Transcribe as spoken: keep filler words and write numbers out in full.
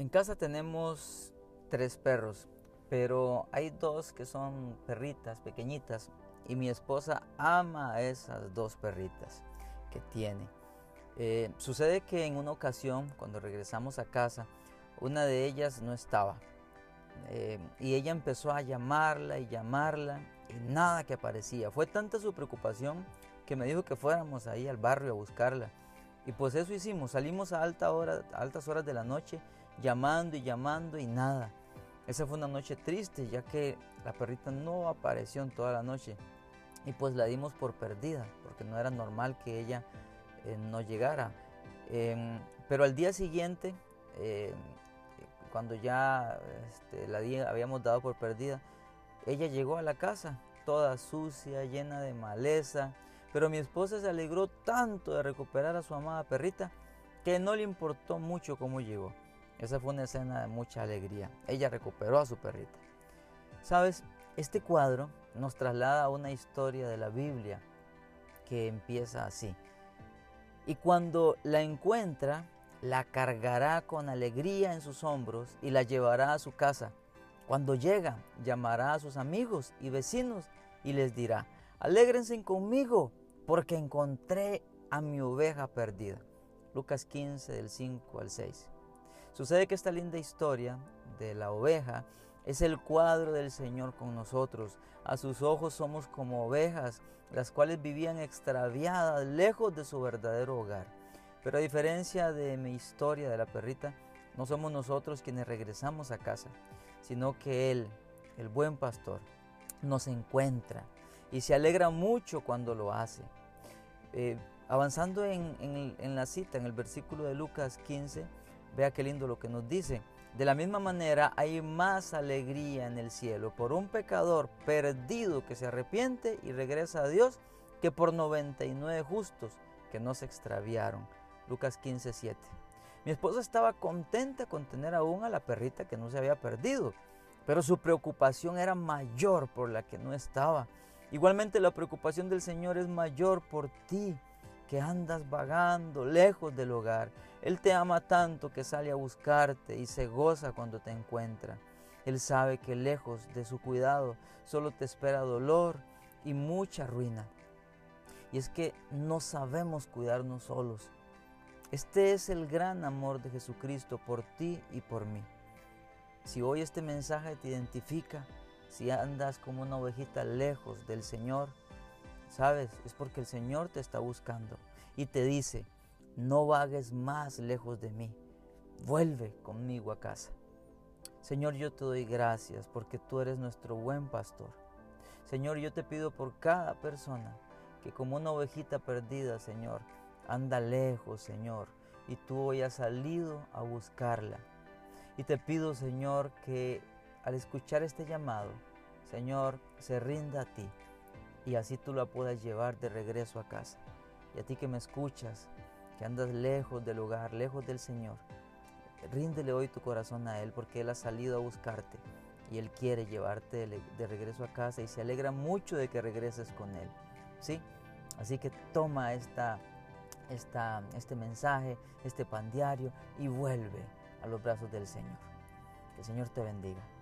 En casa tenemos tres perros, pero hay dos que son perritas pequeñitas y mi esposa ama a esas dos perritas que tiene. Eh, sucede que en una ocasión, cuando regresamos a casa, una de ellas no estaba eh, y ella empezó a llamarla y llamarla y nada que aparecía. Fue tanta su preocupación que me dijo que fuéramos ahí al barrio a buscarla. Y pues eso hicimos, salimos a, alta hora, a altas horas de la noche, llamando y llamando y nada. Esa fue una noche triste, ya que la perrita no apareció en toda la noche. Y pues la dimos por perdida, porque no era normal que ella eh, no llegara. Eh, pero al día siguiente, eh, cuando ya este, la di, habíamos dado por perdida, ella llegó a la casa, toda sucia, llena de maleza. Pero mi esposa se alegró tanto de recuperar a su amada perrita que no le importó mucho cómo llegó. Esa fue una escena de mucha alegría. Ella recuperó a su perrita. ¿Sabes? Este cuadro nos traslada a una historia de la Biblia que empieza así. Y cuando la encuentra, la cargará con alegría en sus hombros y la llevará a su casa. Cuando llega, llamará a sus amigos y vecinos y les dirá: «Alégrense conmigo, porque encontré a mi oveja perdida». Lucas quince, del cinco al seis. Sucede que esta linda historia de la oveja es el cuadro del Señor con nosotros. A sus ojos somos como ovejas, las cuales vivían extraviadas, lejos de su verdadero hogar. Pero a diferencia de mi historia de la perrita, no somos nosotros quienes regresamos a casa, sino que Él, el buen pastor, nos encuentra y se alegra mucho cuando lo hace. Eh, avanzando en, en, en la cita, en el versículo de Lucas quince, vea qué lindo lo que nos dice. De la misma manera hay más alegría en el cielo por un pecador perdido que se arrepiente y regresa a Dios, que por noventa y nueve justos que no se extraviaron. Lucas quince, siete. Mi esposa estaba contenta con tener aún a la perrita que no se había perdido, pero su preocupación era mayor por la que no estaba. Igualmente la preocupación del Señor es mayor por ti, que andas vagando lejos del hogar. Él te ama tanto que sale a buscarte y se goza cuando te encuentra. Él sabe que lejos de su cuidado solo te espera dolor y mucha ruina. Y es que no sabemos cuidarnos solos. Este es el gran amor de Jesucristo por ti y por mí. Si hoy este mensaje te identifica, si andas como una ovejita lejos del Señor, ¿sabes? Es porque el Señor te está buscando y te dice: no vagues más lejos de mí, vuelve conmigo a casa. Señor, yo te doy gracias porque tú eres nuestro buen pastor. Señor, yo te pido por cada persona que como una ovejita perdida, Señor, anda lejos, Señor, y tú hoy has salido a buscarla. Y te pido, Señor, que al escuchar este llamado, Señor, se rinda a ti y así tú la puedas llevar de regreso a casa. Y a ti que me escuchas, que andas lejos del hogar, lejos del Señor, ríndele hoy tu corazón a Él, porque Él ha salido a buscarte y Él quiere llevarte de regreso a casa y se alegra mucho de que regreses con Él, ¿sí? Así que toma esta, esta, este mensaje, este pan diario, y vuelve a los brazos del Señor. Que el Señor te bendiga.